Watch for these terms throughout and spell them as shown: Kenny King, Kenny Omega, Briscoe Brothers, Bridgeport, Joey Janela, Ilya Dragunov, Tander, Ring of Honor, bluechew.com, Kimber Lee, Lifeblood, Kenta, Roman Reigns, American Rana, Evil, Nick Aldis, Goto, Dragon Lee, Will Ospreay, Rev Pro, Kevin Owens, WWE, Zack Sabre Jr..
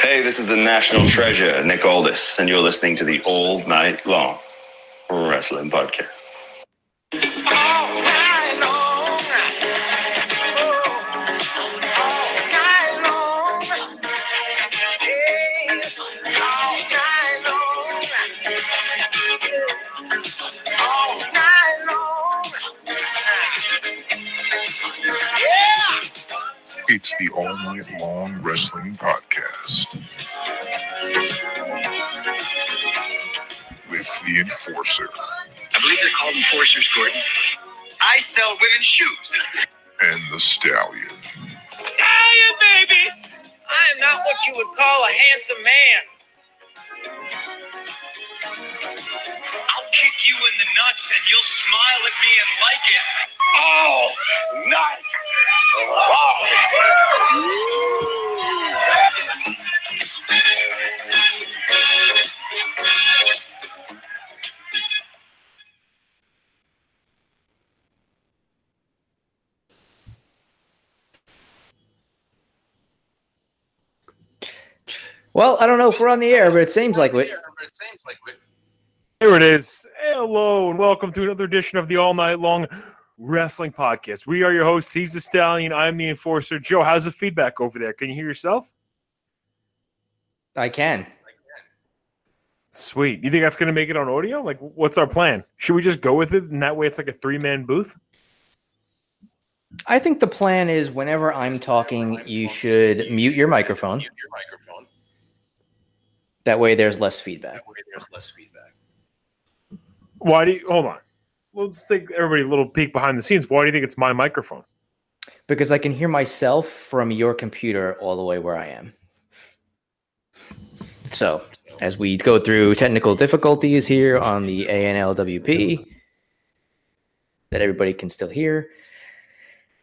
Hey, this is the National Treasure, Nick Aldis, and you're listening to the All Night Long Wrestling Podcast. It's the All Night Long Wrestling Podcast with the Enforcer. I believe they're called Enforcers, Gordon. I sell women's shoes. And the Stallion. Stallion, baby! I am not what you would call a handsome man. I'll kick you in the nuts and you'll smile at me and like it. Oh, nuts! Well, I don't know if we're on the air, but it seems like it. Here it is. Hello, and welcome to another edition of the All Night Long Wrestling Podcast. We are your hosts. He's the Stallion. I'm the Enforcer. Joe, how's the feedback over there? Can you hear yourself? I can. Sweet. You think that's going to make it on audio? Like, what's our plan? Should we just go with it, and that way it's like a three-man booth? I think the plan is whenever I'm talking, you should mute your microphone. That way there's less feedback. Why do you – hold on. Let's take everybody a little peek behind the scenes. Why do you think it's my microphone? Because I can hear myself from your computer all the way where I am. So as we go through technical difficulties here on the ANLWP that everybody can still hear.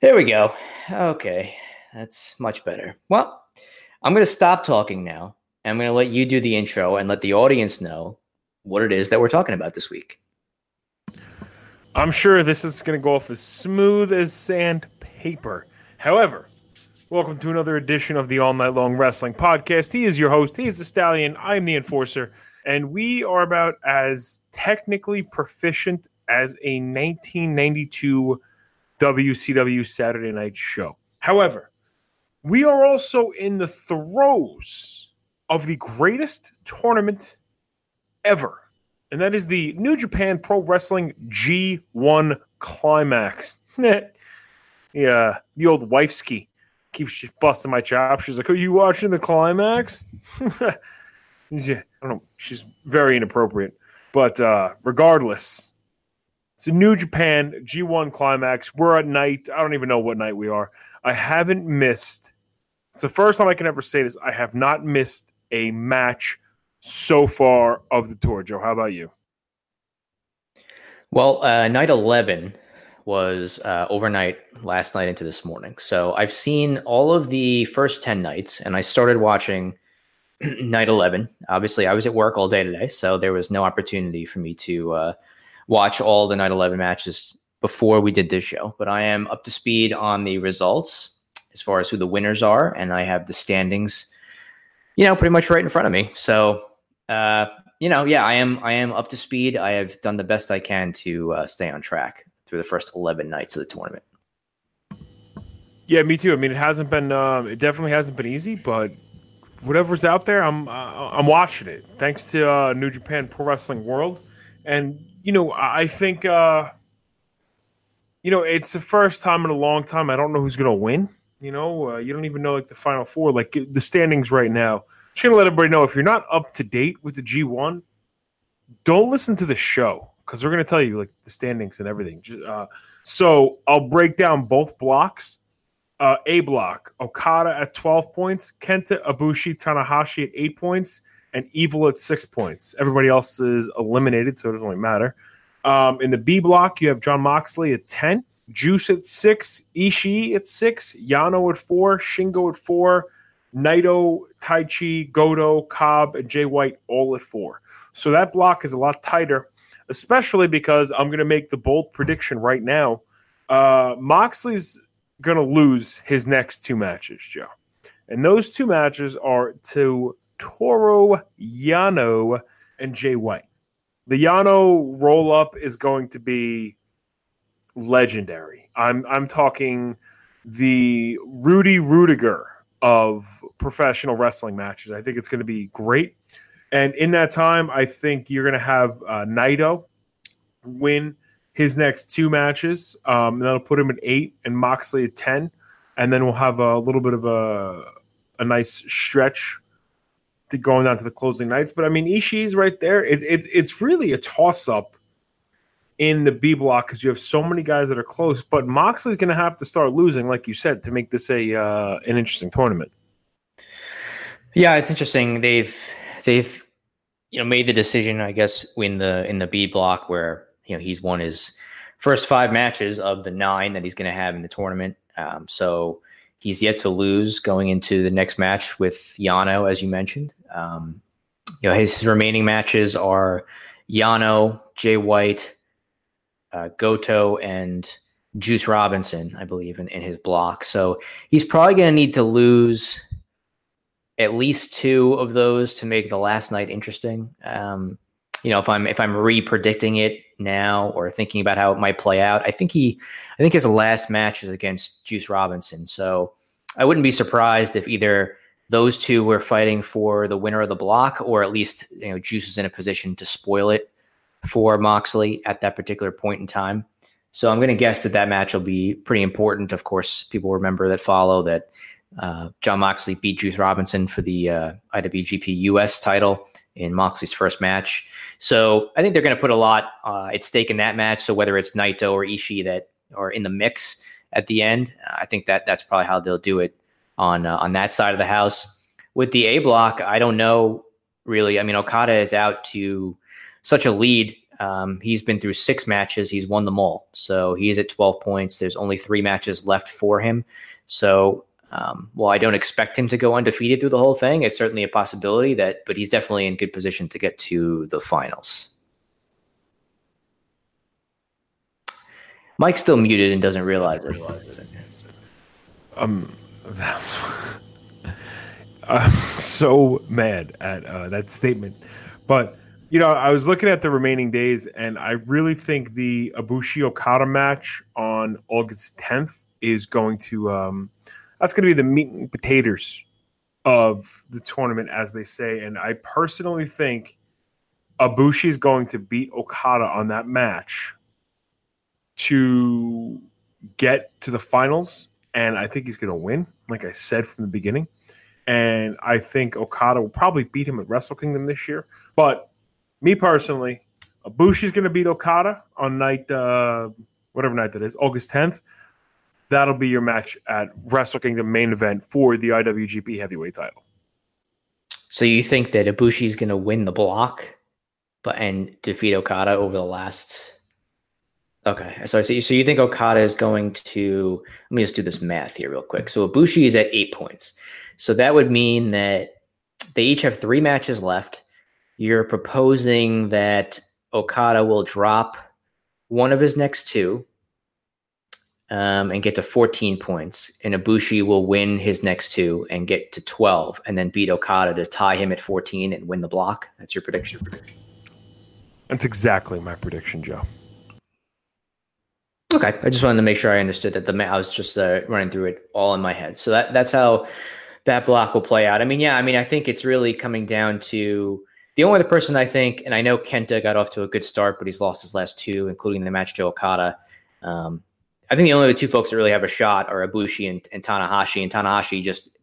There we go. Okay, that's much better. Well, I'm going to stop talking now. I'm going to let you do the intro and let the audience know what it is that we're talking about this week. I'm sure this is going to go off as smooth as sandpaper. However, welcome to another edition of the All Night Long Wrestling Podcast. He is your host. He is the Stallion. I'm the Enforcer. And we are about as technically proficient as a 1992 WCW Saturday Night show. However, we are also in the throes of the greatest tournament ever. And that is the New Japan Pro Wrestling G1 Climax. Yeah, the old wife ski keeps busting my chops. She's like, "Are you watching the climax?" Yeah, I don't know. She's very inappropriate. But regardless, it's a New Japan G1 Climax. We're at night. I don't even know what night we are. I haven't missed. It's the first time I can ever say this. I have not missed a match so far of the tour. Joe, how about you? Well, night 11 was overnight last night into this morning. So I've seen all of the first 10 nights, and I started watching night 11. Obviously, I was at work all day today, so there was no opportunity for me to watch all the night 11 matches before we did this show. But I am up to speed on the results as far as who the winners are, and I have the standings, you know, pretty much right in front of me. So I am up to speed. I have done the best I can to stay on track through the first 11 nights of the tournament. Yeah, me too. I mean, it definitely hasn't been easy, but whatever's out there, I'm watching it. Thanks to New Japan Pro Wrestling World, and you know, I think it's the first time in a long time. I don't know who's gonna win. You know, you don't even know like the final four, like the standings right now. Just gonna let everybody know, if you're not up to date with the G1, don't listen to the show, because we're gonna tell you like the standings and everything. So I'll break down both blocks A block, Okada at 12 points, Kenta, Ibushi, Tanahashi at 8 points, and Evil at 6 points. Everybody else is eliminated, so it doesn't really matter. In the B block, you have Jon Moxley at 10, Juice at 6, Ishii at 6, Yano at 4, Shingo at 4, Naito, Taichi, Goto, Cobb, and Jay White all at 4. So that block is a lot tighter, especially because I'm going to make the bold prediction right now. Moxley's going to lose his next two matches, Joe. And those two matches are to Toru Yano and Jay White. The Yano roll-up is going to be legendary. I'm talking the Rudy Rudiger of professional wrestling matches. I think it's going to be great. And in that time, I think you're going to have Naito win his next two matches. And that'll put him at 8 and Moxley at 10. And then we'll have a little bit of a nice stretch to going down to the closing nights. But, I mean, Ishii's right there. It's really a toss-up in the B block because you have so many guys that are close. But Moxley's going to have to start losing, like you said, to make this an interesting tournament. Yeah, it's interesting. They've made the decision, I guess, in the B block where he's won his first 5 matches of the 9 that he's going to have in the tournament. So he's yet to lose going into the next match with Yano, as you mentioned. His remaining matches are Yano, Jay White, Goto, and Juice Robinson, I believe, in his block. So he's probably going to need to lose at least 2 of those to make the last night interesting. If I'm re-predicting it now or thinking about how it might play out, I think his last match is against Juice Robinson. So I wouldn't be surprised if either those two were fighting for the winner of the block, or at least Juice is in a position to spoil it for Moxley at that particular point in time. So I'm going to guess that match will be pretty important. Of course, people remember that follow that Jon Moxley beat Juice Robinson for the IWGP US title in Moxley's first match. So I think they're going to put a lot at stake in that match. So whether it's Naito or Ishii that are in the mix at the end, I think that's probably how they'll do it on that side of the house. With the A block, I don't know really. I mean, Okada is out to such a lead. He's been through 6 matches. He's won them all. So he's at 12 points. There's only 3 matches left for him. So while I don't expect him to go undefeated through the whole thing, it's certainly a possibility but he's definitely in good position to get to the finals. Mike's still muted and doesn't realize it. I'm so mad at that statement. But, I was looking at the remaining days, and I really think the Ibushi-Okada match on August 10th is going to that's going to be the meat and potatoes of the tournament, as they say. And I personally think Ibushi is going to beat Okada on that match to get to the finals. And I think he's going to win, like I said from the beginning. And I think Okada will probably beat him at Wrestle Kingdom this year. But me personally, Ibushi is going to beat Okada on night, whatever night that is, August 10th. That'll be your match at Wrestle Kingdom main event for the IWGP heavyweight title. So you think that Ibushi's going to win the block and defeat Okada over the last... Okay, so I see. So you think Okada is going to... Let me just do this math here real quick. So Ibushi is at 8 points. So that would mean that they each have 3 matches left. You're proposing that Okada will drop one of his next 2... and get to 14 points, and Ibushi will win his next 2 and get to 12, and then beat Okada to tie him at 14 and win the block. That's your prediction. That's exactly my prediction, Joe. Okay, I just wanted to make sure I understood that. I was just running through it all in my head. So that's how that block will play out. I think it's really coming down to the only other person I think, and I know Kenta got off to a good start, but he's lost his last 2, including the match to Okada. I think the only 2 folks that really have a shot are Ibushi and Tanahashi. And Tanahashi just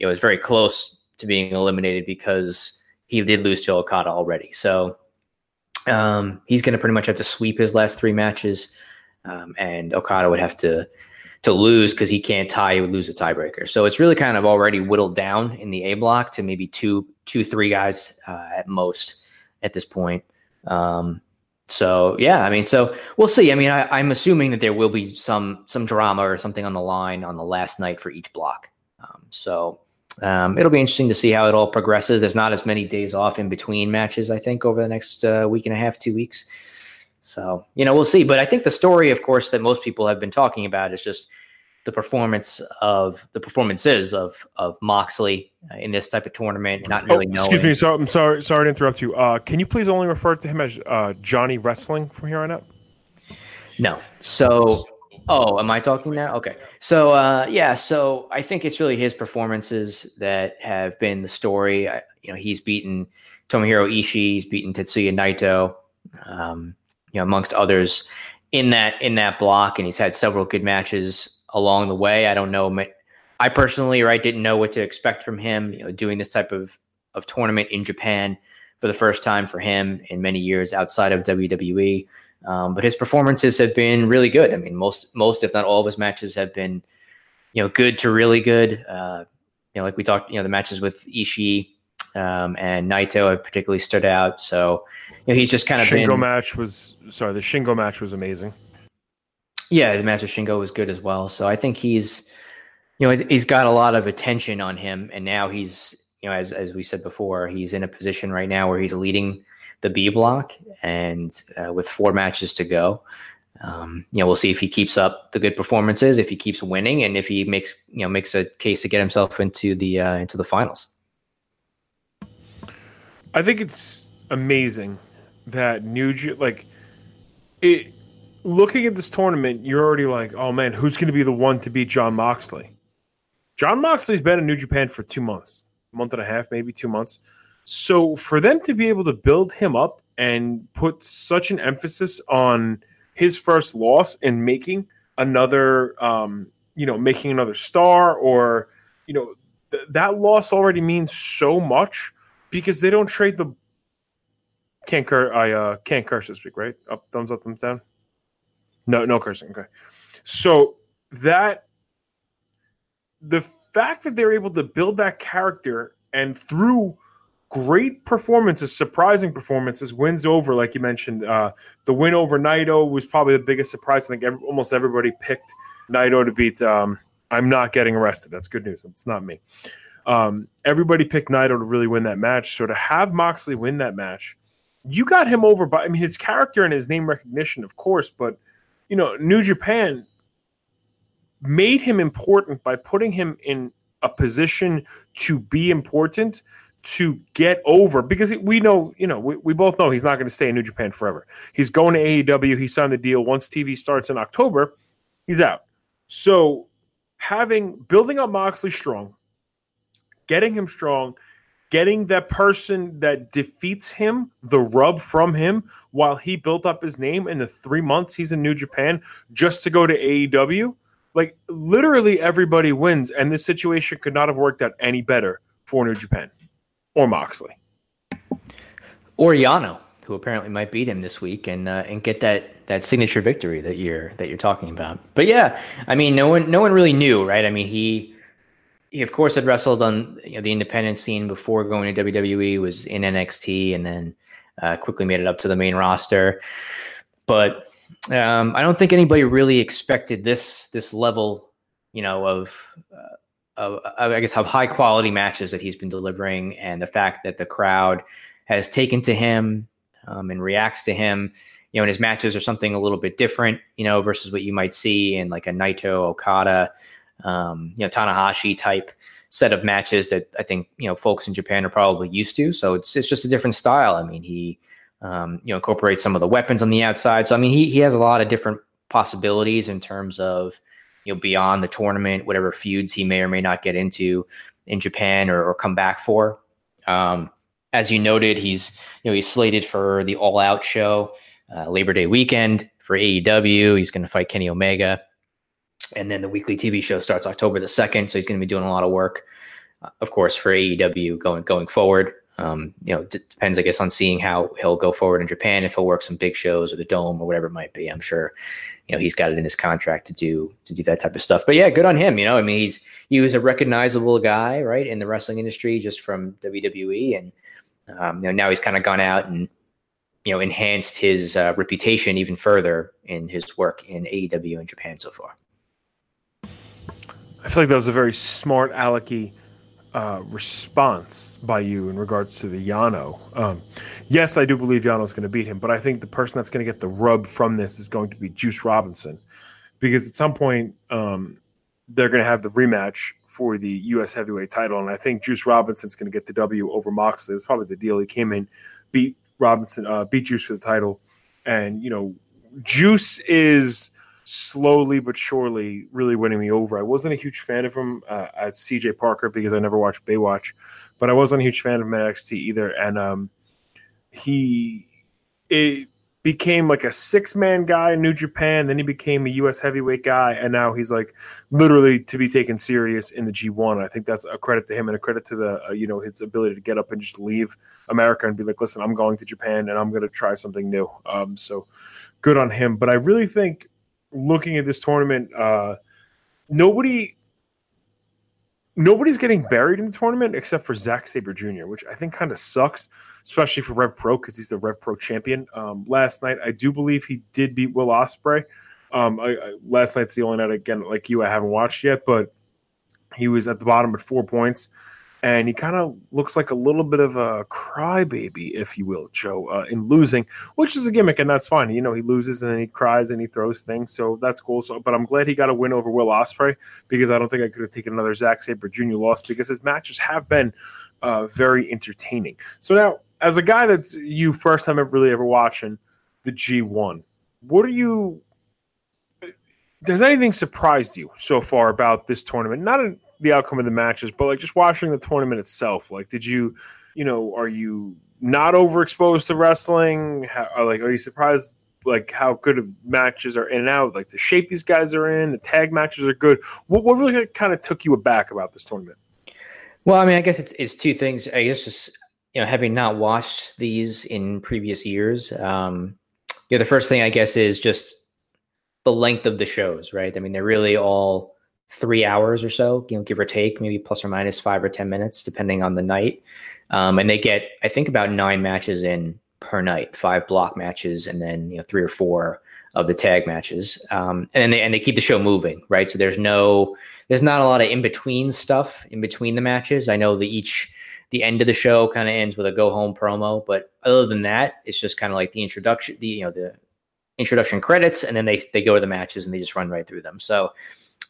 is very close to being eliminated because he did lose to Okada already. So he's going to pretty much have to sweep his last 3 matches, and Okada would have to to lose because he can't tie, he would lose a tiebreaker. So it's really kind of already whittled down in the A block to maybe three guys at most at this point. So yeah, I mean, so we'll see. I mean, I'm assuming that there will be some drama or something on the line on the last night for each block. It'll be interesting to see how it all progresses. There's not as many days off in between matches, I think, over the next week and a half, 2 weeks. So, you know, we'll see. But I think the story, of course, that most people have been talking about is just the performances of Moxley in this type of tournament, not really knowing. Excuse me. So I'm sorry to interrupt you. Can you please only refer to him as Johnny Wrestling from here on out? No. So, am I talking now? Okay. So, so I think it's really his performances that have been the story. He's beaten Tomohiro Ishii, he's beaten Tetsuya Naito, amongst others in that block, and he's had several good matches along the way. I don't know. I personally, didn't know what to expect from him, doing this type of tournament in Japan for the first time for him in many years outside of WWE. But his performances have been really good. I mean, most, if not all of his matches have been, good to really good. Like we talked, the matches with Ishii and Naito have particularly stood out. So, he's just kind of the Shingo match was amazing. Yeah, the Master Shingo was good as well. So I think he's, he's got a lot of attention on him, and now he's, as we said before, he's in a position right now where he's leading the B block, and with 4 matches to go. We'll see if he keeps up the good performances, if he keeps winning, and if he makes a case to get himself into the finals. I think it's amazing that looking at this tournament, you're already like, oh man, who's going to be the one to beat Jon Moxley? Jon Moxley's been in New Japan for 2 months, a month and a half, maybe 2 months. So for them to be able to build him up and put such an emphasis on his first loss and making another star, or, that loss already means so much because they don't trade the – can't curse this week, right? Thumbs up, thumbs down. No cursing. Okay. So the fact that they're able to build that character and through great performances, surprising performances, wins over, like you mentioned, the win over Naito was probably the biggest surprise. I think almost everybody picked Naito to beat. I'm not getting arrested. That's good news. It's not me. Everybody picked Naito to really win that match. So to have Moxley win that match, you got him over by, his character and his name recognition, of course, but New Japan made him important by putting him in a position to be important, to get over. Because we know, we both know he's not going to stay in New Japan forever. He's going to AEW. He signed the deal. Once TV starts in October, he's out. So building up Moxley strong, getting him strong, getting that person that defeats him, the rub from him, while he built up his name in the 3 months he's in New Japan just to go to AEW, like literally everybody wins, and this situation could not have worked out any better for New Japan or Moxley. Or Yano, who apparently might beat him this week and get that signature victory that you're talking about. But yeah, no one really knew, right? He, of course, had wrestled on the independent scene before going to WWE, was in NXT, and then quickly made it up to the main roster. But I don't think anybody really expected this level, of high-quality matches that he's been delivering, and the fact that the crowd has taken to him and reacts to him. And his matches are something a little bit different, versus what you might see in like a Naito, Okada, Tanahashi type set of matches that I think, folks in Japan are probably used to. So it's just a different style. He, incorporates some of the weapons on the outside. So, he has a lot of different possibilities in terms of, beyond the tournament, whatever feuds he may or may not get into in Japan or come back for. As you noted, he's, he's slated for the All Out show, Labor Day weekend for AEW. He's going to fight Kenny Omega. And then the weekly TV show starts October the 2nd, so he's going to be doing a lot of work, of course, for AEW going forward. You know, depends, I guess, on seeing how he'll go forward in Japan, if he'll work some big shows or the Dome or whatever it might be. I'm sure, you know, he's got it in his contract to do that type of stuff. But yeah, good on him. You know, I mean, he was a recognizable guy, right, in the wrestling industry just from WWE, and you know, now he's kind of gone out and, you know, enhanced his reputation even further in his work in AEW in Japan so far. I feel like that was a very smart alecky response by you in regards to the Yano. Yes, I do believe Yano's going to beat him, but I think the person that's going to get the rub from this is going to be Juice Robinson, because at some point they're going to have the rematch for the U.S. heavyweight title, and I think Juice Robinson's going to get the W over Moxley. It's probably the deal. He came in, beat Robinson, beat Juice for the title, and, you know, Juice is slowly but surely really winning me over. I wasn't a huge fan of him as CJ Parker because I never watched Baywatch, but I wasn't a huge fan of NXT either. And it became like a 6-man guy in New Japan, then he became a U.S. heavyweight guy, and now he's like literally to be taken serious in the G1. I think that's a credit to him and a credit to the you know, his ability to get up and just leave America and be like, listen, I'm going to Japan and I'm going to try something new. So good on him. But I really think, looking at this tournament, nobody's getting buried in the tournament except for Zack Sabre Jr., which I think kind of sucks, especially for Rev Pro because he's the Rev Pro champion. Last night, I do believe he did beat Will Ospreay. Last night's the only night, again, like you, I haven't watched yet, but he was at the bottom at 4 points, and he kind of looks like a little bit of a crybaby, if you will, Joe, in losing, which is a gimmick, and that's fine. You know, he loses, and then he cries, and he throws things, so that's cool. So, but I'm glad he got a win over Will Ospreay, because I don't think I could have taken another Zack Sabre Jr. loss, because his matches have been very entertaining. So now, as a guy that's you first time ever really ever watching the G1, what are you – does anything surprise you so far about this tournament? Not a – the outcome of the matches, but like just watching the tournament itself, like did you, you know, are you not overexposed to wrestling? How, like, are you surprised like how good matches are in and out, like the shape these guys are in, the tag matches are good? What really kind of took you aback about this tournament? Well, I mean, I guess it's two things. I guess just, you know, having not watched these in previous years, you know, the first thing I guess is just the length of the shows, right? I mean, they're really all 3 hours or so, you know, give or take, maybe plus or minus 5 or 10 minutes, depending on the night. And they get, I think, about 9 matches in per night, 5 block matches, and then, you know, 3 or 4 of the tag matches. And they keep the show moving, right? So there's not a lot of in-between stuff in between the matches. I know the end of the show kind of ends with a go-home promo, but other than that, it's just kind of like the introduction, the introduction credits, and then they go to the matches and they just run right through them. So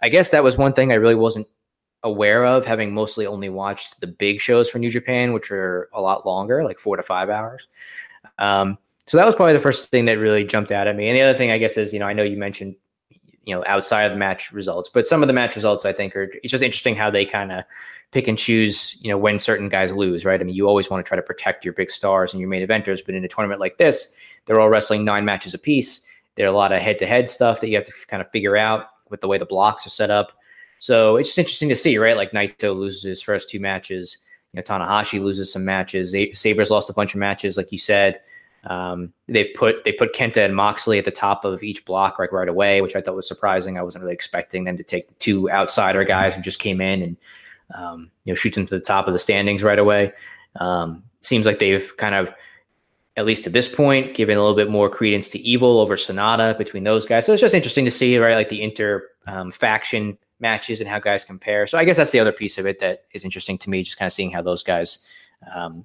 I guess that was one thing I really wasn't aware of, having mostly only watched the big shows for New Japan, which are a lot longer, like 4 to 5 hours. So that was probably the first thing that really jumped out at me. And the other thing, I guess, is, you know, I know you mentioned, you know, outside of the match results, but some of the match results, I think, it's just interesting how they kind of pick and choose, you know, when certain guys lose, right? I mean, you always want to try to protect your big stars and your main eventers, but in a tournament like this, they're all wrestling 9 matches apiece. There are a lot of head-to-head stuff that you have to kind of figure out with the way the blocks are set up. So it's just interesting to see, right? Like Naito loses his first 2 matches. You know, Tanahashi loses some matches. Sabre's lost a bunch of matches, like you said. They put Kenta and Moxley at the top of each block right away, which I thought was surprising. I wasn't really expecting them to take the 2 outsider guys who just came in and, you know, shoot them to the top of the standings right away. Seems like they've kind of, at least to this point, giving a little bit more credence to Evil over Sonata between those guys. So it's just interesting to see, right, like the inter-faction matches and how guys compare. So I guess that's the other piece of it that is interesting to me, just kind of seeing how those guys,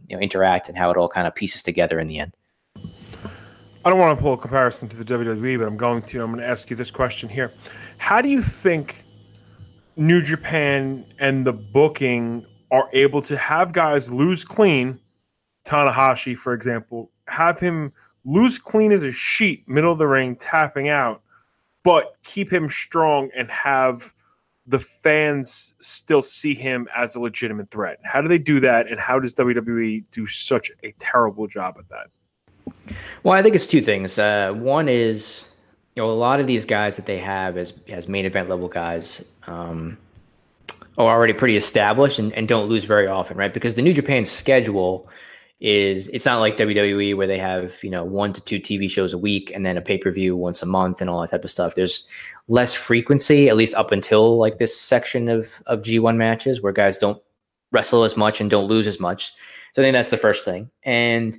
you know, interact and how it all kind of pieces together in the end. I don't want to pull a comparison to the WWE, but I'm going to. I'm going to ask you this question here. How do you think New Japan and the booking are able to have guys lose clean? Tanahashi, for example, have him lose clean as a sheet, middle of the ring, tapping out, but keep him strong and have the fans still see him as a legitimate threat. How do they do that, and how does WWE do such a terrible job at that? Well, I think it's two things. One is, you know, a lot of these guys that they have as main event level guys are already pretty established and don't lose very often, right? Because the New Japan schedule – is it's not like WWE where they have, you know, 1 to 2 TV shows a week and then a pay-per-view once a month and all that type of stuff. There's less frequency, at least up until like this section of G1 matches where guys don't wrestle as much and don't lose as much. So I think that's the first thing. And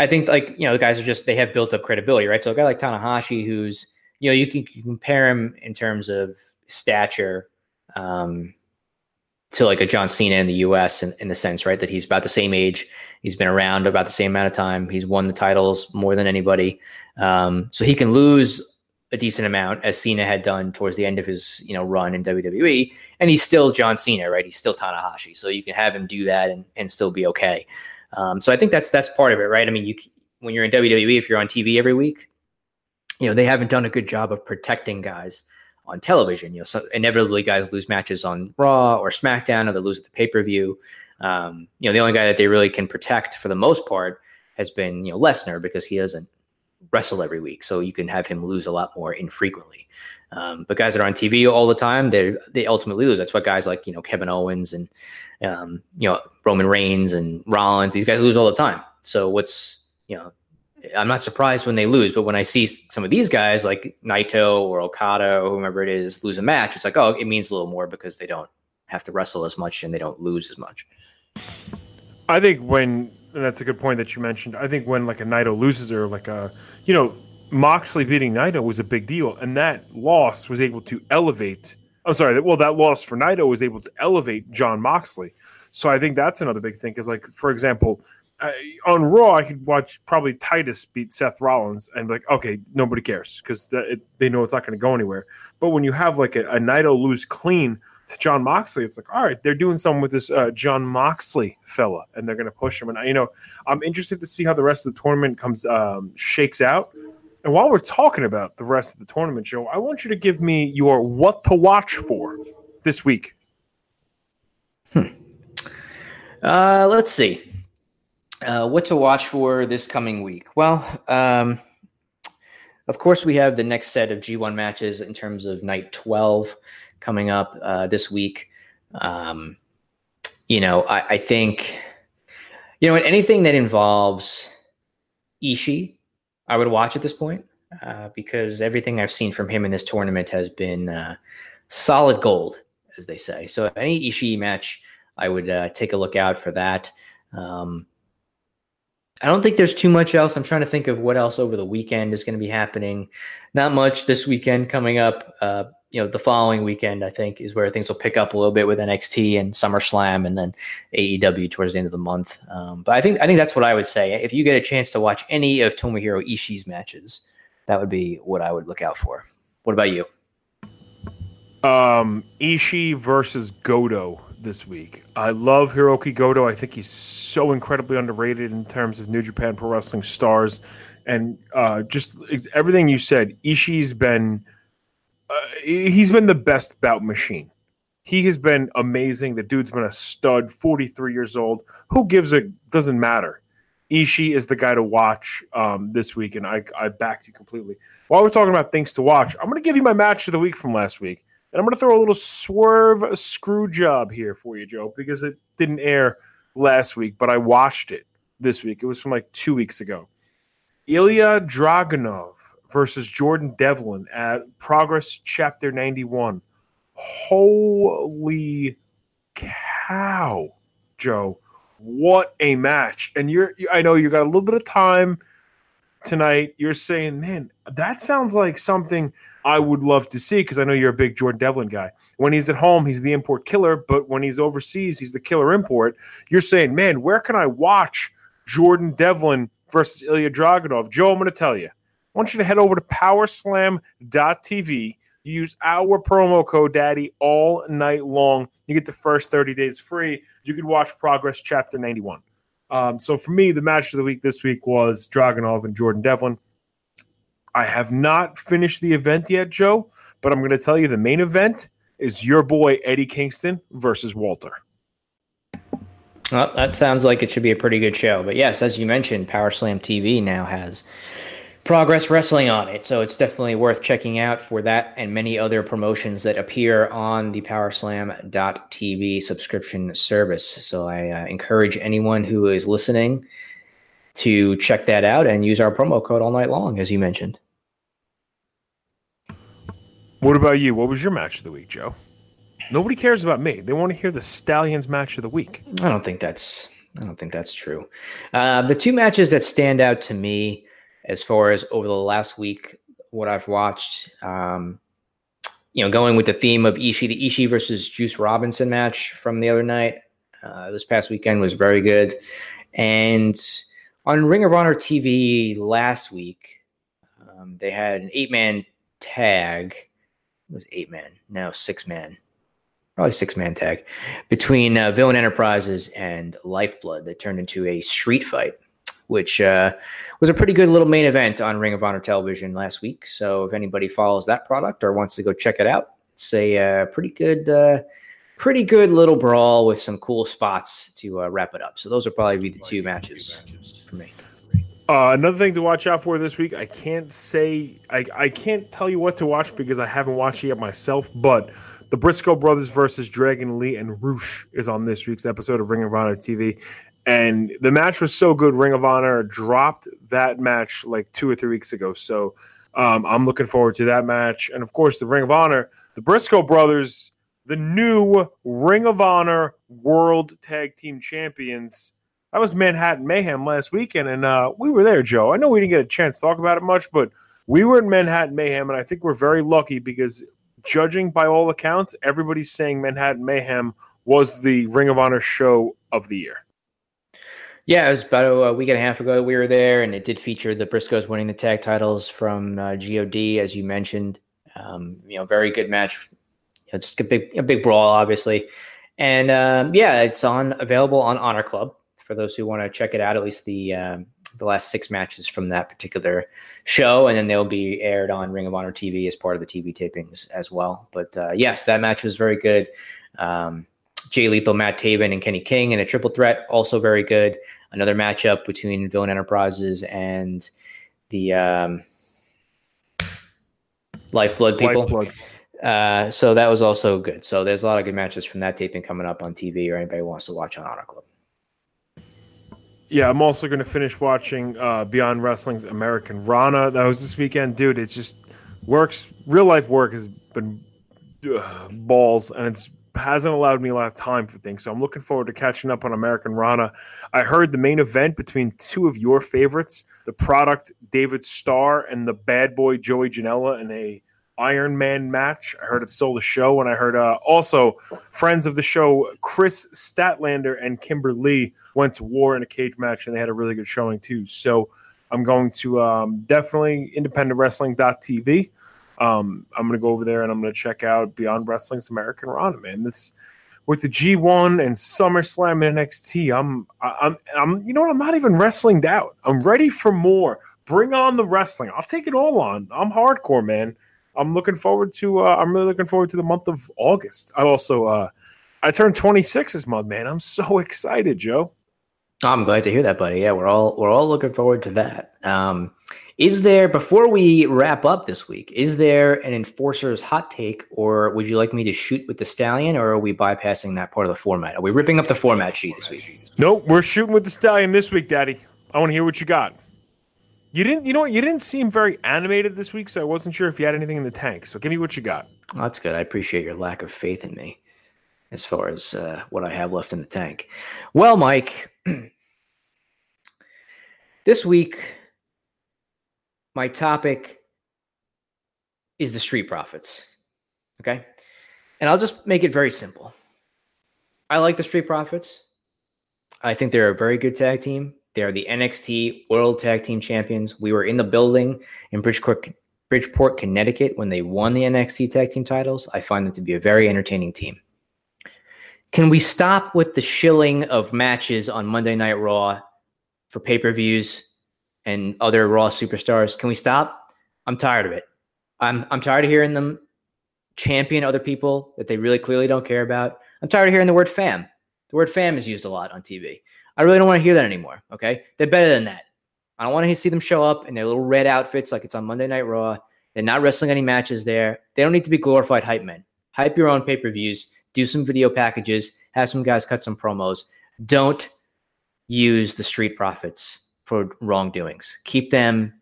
I think, like, you know, the guys are just, they have built up credibility, right? So a guy like Tanahashi, who's, you know, you can compare him in terms of stature to like a John Cena in the US in the sense, right, that he's about the same age. He's been around about the same amount of time. He's won the titles more than anybody. So he can lose a decent amount, as Cena had done towards the end of his, you know, run in WWE. And he's still John Cena, right? He's still Tanahashi. So you can have him do that and still be okay. So I think that's part of it, right? I mean, when you're in WWE, if you're on TV every week, you know, they haven't done a good job of protecting guys on television. You know, so inevitably guys lose matches on Raw or SmackDown, or they lose at the pay-per-view. You know, the only guy that they really can protect for the most part has been, you know, Lesnar, because he doesn't wrestle every week. So you can have him lose a lot more infrequently. But guys that are on TV all the time, they ultimately lose. That's what guys like, you know, Kevin Owens and, you know, Roman Reigns and Rollins, these guys lose all the time. So what's, you know, I'm not surprised when they lose, but when I see some of these guys like Naito or Okada or whomever it is lose a match, it's like, oh, it means a little more because they don't have to wrestle as much and they don't lose as much. I think and that's a good point that you mentioned. I think when like a Naito loses or like a, you know, Moxley beating Naito was a big deal, and that loss was able to elevate. I'm sorry. Well, that loss for Naito was able to elevate Jon Moxley. So I think that's another big thing. Is like, for example, on Raw, I could watch probably Titus beat Seth Rollins and be like, okay, nobody cares because they know it's not going to go anywhere. But when you have like a Naito lose clean to Jon Moxley, it's like, all right, they're doing something with this Jon Moxley fella, and they're going to push him. And, you know, I'm interested to see how the rest of the tournament shakes out. And while we're talking about the rest of the tournament, Joe, I want you to give me your what to watch for this week. Let's see. What to watch for this coming week. Well, of course, we have the next set of G1 matches in terms of night 12 coming up this week. You know, I think, you know, anything that involves Ishii, I would watch at this point because everything I've seen from him in this tournament has been solid gold, as they say. So any Ishii match, I would take a look out for that. I don't think there's too much else. I'm trying to think of what else over the weekend is going to be happening. Not much this weekend coming up. You know, the following weekend, I think, is where things will pick up a little bit with NXT and SummerSlam and then AEW towards the end of the month. But I think that's what I would say. If you get a chance to watch any of Tomohiro Ishii's matches, that would be what I would look out for. What about you? Ishii versus Goto this week. I love Hiroki Goto. I think he's so incredibly underrated in terms of New Japan Pro Wrestling stars. And just everything you said, Ishii's been... he's been the best bout machine. He has been amazing. The dude's been a stud, 43 years old. Who gives a – doesn't matter. Ishii is the guy to watch this week, and I back you completely. While we're talking about things to watch, I'm going to give you my match of the week from last week, and I'm going to throw a little swerve screw job here for you, Joe, because it didn't air last week, but I watched it this week. It was from like 2 weeks ago. Ilya Dragunov versus Jordan Devlin at Progress Chapter 91. Holy cow, Joe. What a match. And I know you got a little bit of time tonight. You're saying, man, that sounds like something I would love to see, because I know you're a big Jordan Devlin guy. When he's at home, he's the import killer, but when he's overseas, he's the killer import. You're saying, man, where can I watch Jordan Devlin versus Ilya Dragunov? Joe, I'm going to tell you. I want you to head over to Powerslam.tv. You use our promo code, Daddy, all night long. You get the first 30 days free. You can watch Progress Chapter 91. So for me, the match of the week this week was Dragunov and Jordan Devlin. I have not finished the event yet, Joe, but I'm going to tell you the main event is your boy Eddie Kingston versus Walter. Well, that sounds like it should be a pretty good show. But yes, as you mentioned, Powerslam TV now has Progress Wrestling on it. So it's definitely worth checking out for that and many other promotions that appear on the Powerslam.tv subscription service. So I encourage anyone who is listening to check that out and use our promo code All Night Long, as you mentioned. What about you? What was your match of the week, Joe? Nobody cares about me. They want to hear the Stallions match of the week. I don't think that's true. The two matches that stand out to me as far as over the last week, what I've watched, going with the theme of Ishii, the Ishii versus Juice Robinson match from the other night, this past weekend was very good. And on Ring of Honor TV last week, they had an 8-man tag. It was 8-man, now 6-man. Probably 6-man tag between Villain Enterprises and Lifeblood that turned into a street fight, which was a pretty good little main event on Ring of Honor television last week. So if anybody follows that product or wants to go check it out, it's a pretty good little brawl with some cool spots to wrap it up. So those will probably be the two matches for me. Another thing to watch out for this week, I can't tell you what to watch because I haven't watched it yet myself, but the Briscoe Brothers versus Dragon Lee and Roosh is on this week's episode of Ring of Honor TV. And the match was so good, Ring of Honor dropped that match like 2 or 3 weeks ago. So I'm looking forward to that match. And, of course, the Ring of Honor, the Briscoe Brothers, the new Ring of Honor World Tag Team Champions. That was Manhattan Mayhem last weekend, and we were there, Joe. I know we didn't get a chance to talk about it much, but we were in Manhattan Mayhem, and I think we're very lucky because – judging by all accounts, everybody's saying Manhattan Mayhem was the Ring of Honor show of the year. Yeah, it was about a week and a half ago that we were there, and it did feature the Briscoes winning the tag titles from GOD, as you mentioned. Very good match. It's just a big brawl, obviously. And, it's available on Honor Club for those who want to check it out, at least the last 6 matches from that particular show, and then they'll be aired on Ring of Honor TV as part of the TV tapings as well. But yes, that match was very good. Jay Lethal, Matt Taven, and Kenny King in a triple threat, also very good. Another matchup between Villain Enterprises and the Lifeblood people. So that was also good. So there's a lot of good matches from that taping coming up on TV, or anybody who wants to watch on Honor Club. Yeah, I'm also going to finish watching Beyond Wrestling's American Rana. That was this weekend. Dude, it's just works. Real-life work has been balls, and it hasn't allowed me a lot of time for things. So I'm looking forward to catching up on American Rana. I heard the main event between two of your favorites, the product David Starr and the bad boy Joey Janela in a Iron Man match. I heard it sold the show, and I heard also friends of the show Chris Statlander and Kimber Lee went to war in a cage match, and they had a really good showing too. So I'm going to definitely independentwrestling.tv. I'm going to go over there, and I'm going to check out Beyond Wrestling's American Rana, man. That's with the G1 and SummerSlam and NXT. I'm I'm not even wrestlinged out. I'm ready for more. Bring on the wrestling. I'll take it all on. I'm hardcore, man. I'm really looking forward to the month of August. I also I turned 26 this month, man. I'm so excited, Joe. I'm glad to hear that, buddy. Yeah, we're all looking forward to that. Is there, before we wrap up this week, is there an enforcer's hot take, or would you like me to shoot with the Stallion, or are we bypassing that part of the format? Are we ripping up the format sheet this week? Nope, we're shooting with the Stallion this week, Daddy. I want to hear what you got. You didn't seem very animated this week, so I wasn't sure if you had anything in the tank. So give me what you got. Oh, that's good. I appreciate your lack of faith in me as far as what I have left in the tank. Well, Mike, this week my topic is the Street Profits. Okay? And I'll just make it very simple. I like the Street Profits. I think they're a very good tag team. They are the NXT World Tag Team Champions. We were in the building in Bridgeport, Connecticut when they won the NXT Tag Team titles. I find them to be a very entertaining team. Can we stop with the shilling of matches on Monday Night Raw for pay-per-views and other Raw superstars? Can we stop? I'm tired of it. I'm tired of hearing them champion other people that they really clearly don't care about. I'm tired of hearing the word fam. The word fam is used a lot on TV. I really don't want to hear that anymore, okay? They're better than that. I don't want to see them show up in their little red outfits like it's on Monday Night Raw. They're not wrestling any matches there. They don't need to be glorified hype men. Hype your own pay-per-views. Do some video packages. Have some guys cut some promos. Don't use the Street Profits for wrongdoings. Keep them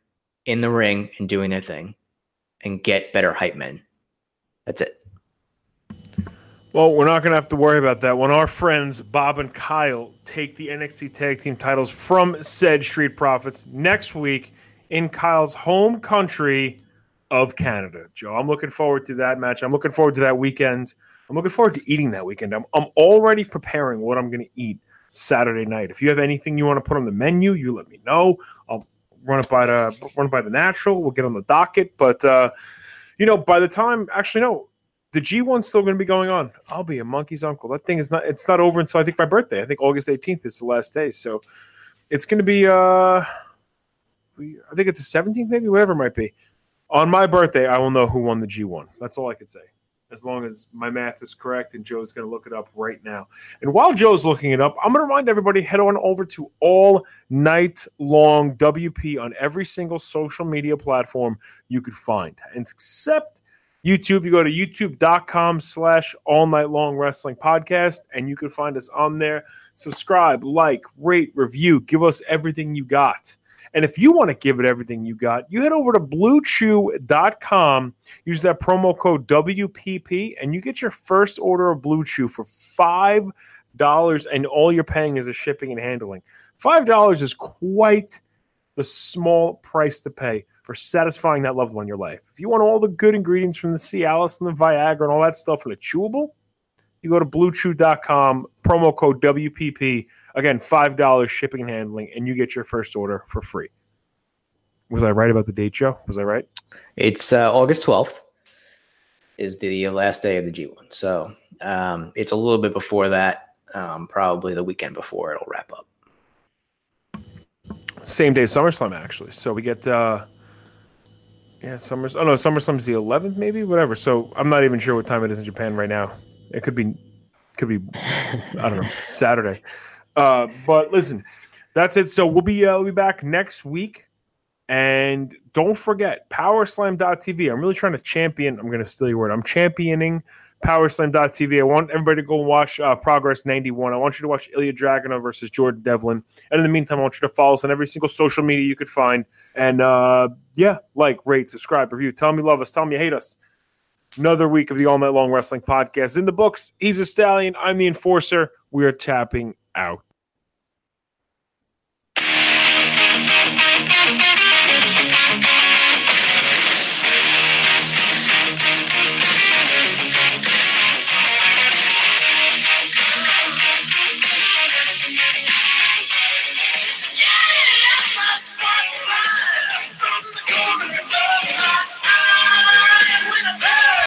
in the ring and doing their thing and get better hype men. That's it. Well, we're not going to have to worry about that. When our friends Bob and Kyle take the NXT Tag Team titles from said Street Profits next week in Kyle's home country of Canada. Joe, I'm looking forward to that match. I'm looking forward to that weekend. I'm looking forward to eating that weekend. I'm already preparing what I'm going to eat Saturday night. If you have anything you want to put on the menu, you let me know. I'll run it by the natural. We'll get on the docket. But, by the time – actually, no. The G1's still going to be going on. I'll be a monkey's uncle. That thing is not. It's not over until I think my birthday. I think August 18th is the last day. So it's going to be. I think it's the 17th, maybe whatever it might be. On my birthday, I will know who won the G1. That's all I could say. As long as my math is correct, and Joe's going to look it up right now. And while Joe's looking it up, I'm going to remind everybody, head on over to All Night Long WP on every single social media platform you could find, except YouTube. You go to youtube.com/All Night Long Wrestling Podcast, and you can find us on there. Subscribe, like, rate, review. Give us everything you got. And if you want to give it everything you got, you head over to BlueChew.com, use that promo code WPP, and you get your first order of Blue Chew for $5, and all you're paying is a shipping and handling. $5 is quite the small price to pay for satisfying that level in your life. If you want all the good ingredients from the Cialis and the Viagra and all that stuff in a chewable, you go to BlueChew.com, promo code WPP. Again, $5 shipping and handling, and you get your first order for free. Was I right about the date, Joe? Was I right? It's August 12th is the last day of the G1. So it's a little bit before that, probably the weekend before it'll wrap up. Same day SummerSlam, actually. So we get... SummerSlam's the 11th, maybe, whatever. So I'm not even sure what time it is in Japan right now. It could be, I don't know, Saturday. But listen, that's it. So we'll be back next week, and don't forget Powerslam.tv. I'm really trying to champion. I'm going to steal your word. I'm championing Powerslam.tv. I want everybody to go watch Progress 91. I want you to watch Ilya Dragunov versus Jordan Devlin. And in the meantime, I want you to follow us on every single social media you could find. And, like, rate, subscribe, review. Tell me you love us. Tell me you hate us. Another week of the All Night Long Wrestling Podcast. In the books, he's a stallion. I'm the enforcer. We are tapping out.